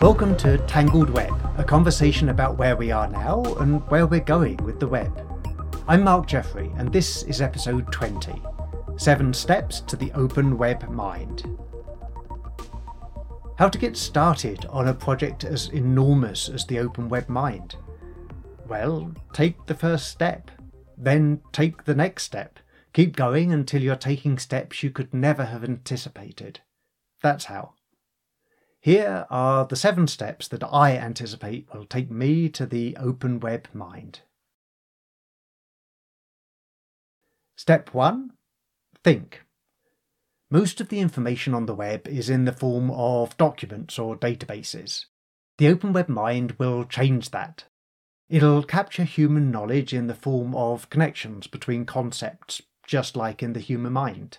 Welcome to Tangled Web, a conversation about where we are now and where we're going with the web. I'm Mark Jeffrey, and this is episode 20, 7 Steps to the Open Web Mind. How to get started on a project as enormous as the Open Web Mind? Well, take the first step, then take the next step. Keep going until you're taking steps you could never have anticipated. That's how. Here are the 7 steps that I anticipate will take me to the Open Web Mind. Step 1. Think. Most of the information on the web is in the form of documents or databases. The Open Web Mind will change that. It'll capture human knowledge in the form of connections between concepts, just like in the human mind.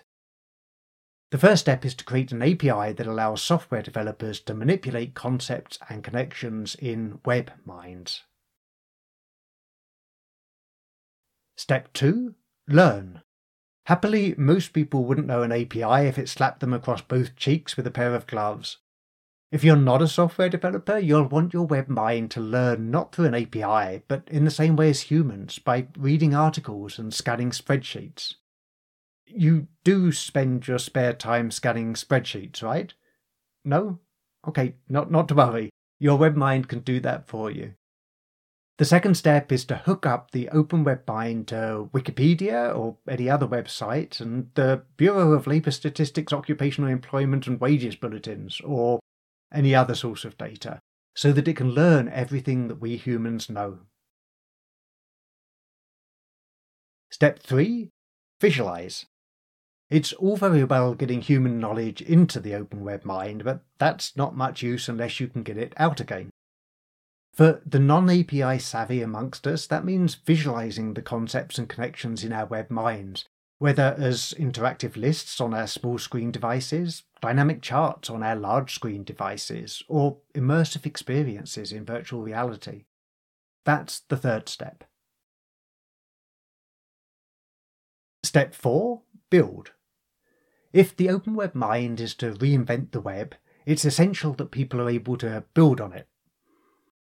The first step is to create an API that allows software developers to manipulate concepts and connections in web minds. Step 2. Learn. Happily, most people wouldn't know an API if it slapped them across both cheeks with a pair of gloves. If you're not a software developer, you'll want your web mind to learn not through an API, but in the same way as humans, by reading articles and scanning spreadsheets. You do spend your spare time scanning spreadsheets, right? No? Okay, not to worry. Your web mind can do that for you. The second step is to hook up the Open Web Mind to Wikipedia or any other website and the Bureau of Labor Statistics, Occupational Employment and Wages bulletins, or any other source of data, so that it can learn everything that we humans know. Step 3. Visualize. It's all very well getting human knowledge into the Open Web Mind, but that's not much use unless you can get it out again. For the non-API savvy amongst us, that means visualizing the concepts and connections in our web minds, whether as interactive lists on our small screen devices, dynamic charts on our large screen devices, or immersive experiences in virtual reality. That's the third step. Step 4. Build. If the Open Web Mind is to reinvent the web, it's essential that people are able to build on it.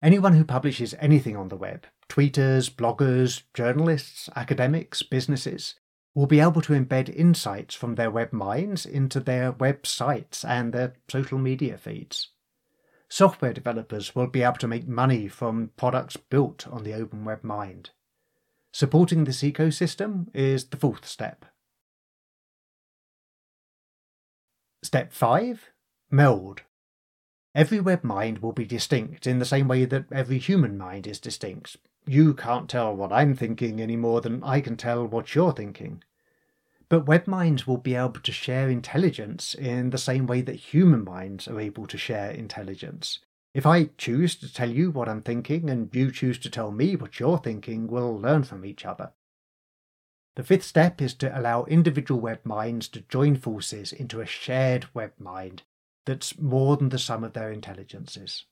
Anyone who publishes anything on the web, tweeters, bloggers, journalists, academics, businesses, will be able to embed insights from their web minds into their websites and their social media feeds. Software developers will be able to make money from products built on the Open Web Mind. Supporting this ecosystem is the fourth step. Step 5. Meld. Every web mind will be distinct in the same way that every human mind is distinct. You can't tell what I'm thinking any more than I can tell what you're thinking. But web minds will be able to share intelligence in the same way that human minds are able to share intelligence. If I choose to tell you what I'm thinking and you choose to tell me what you're thinking, we'll learn from each other. The fifth step is to allow individual web minds to join forces into a shared web mind that's more than the sum of their intelligences.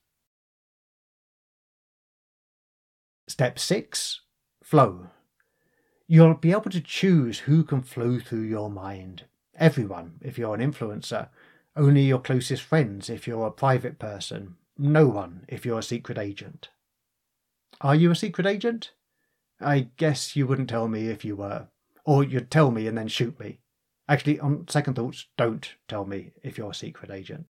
Step 6. Flow. You'll be able to choose who can flow through your mind. Everyone, if you're an influencer. Only your closest friends, if you're a private person. No one, if you're a secret agent. Are you a secret agent? I guess you wouldn't tell me if you were. Or you'd tell me and then shoot me. Actually, on second thoughts, don't tell me if you're a secret agent.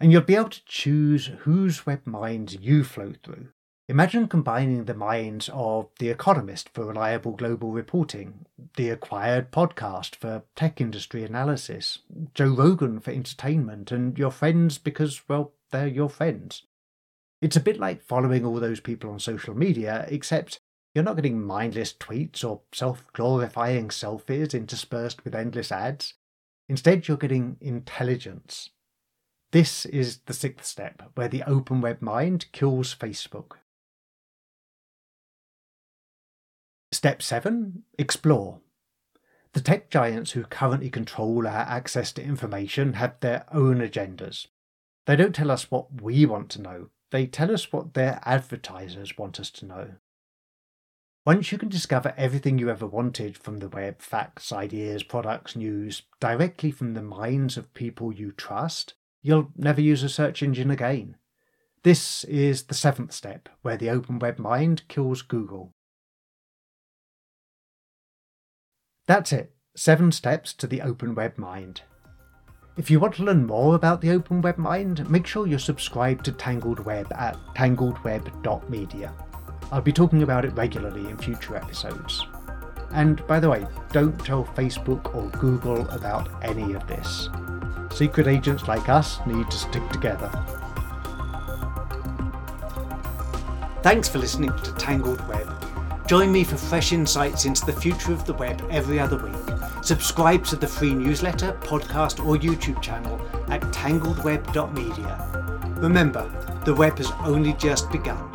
And you'll be able to choose whose web minds you flow through. Imagine combining the minds of The Economist for reliable global reporting, The Acquired Podcast for tech industry analysis, Joe Rogan for entertainment, and your friends because, well, they're your friends. It's a bit like following all those people on social media, except you're not getting mindless tweets or self-glorifying selfies interspersed with endless ads. Instead, you're getting intelligence. This is the sixth step, where the Open Web Mind kills Facebook. Step 7. Explore. The tech giants who currently control our access to information have their own agendas. They don't tell us what we want to know. They tell us what their advertisers want us to know. Once you can discover everything you ever wanted from the web, facts, ideas, products, news, directly from the minds of people you trust, you'll never use a search engine again. This is the seventh step, where the open web mind kills Google. That's it, 7 steps to the open web mind. If you want to learn more about the open web mind, make sure you're subscribed to Tangled Web at tangledweb.media. I'll be talking about it regularly in future episodes. And by the way, don't tell Facebook or Google about any of this. Secret agents like us need to stick together. Thanks for listening to Tangled Web. Join me for fresh insights into the future of the web every other week. Subscribe to the free newsletter, podcast, or YouTube channel at tangledweb.media. Remember, the web has only just begun.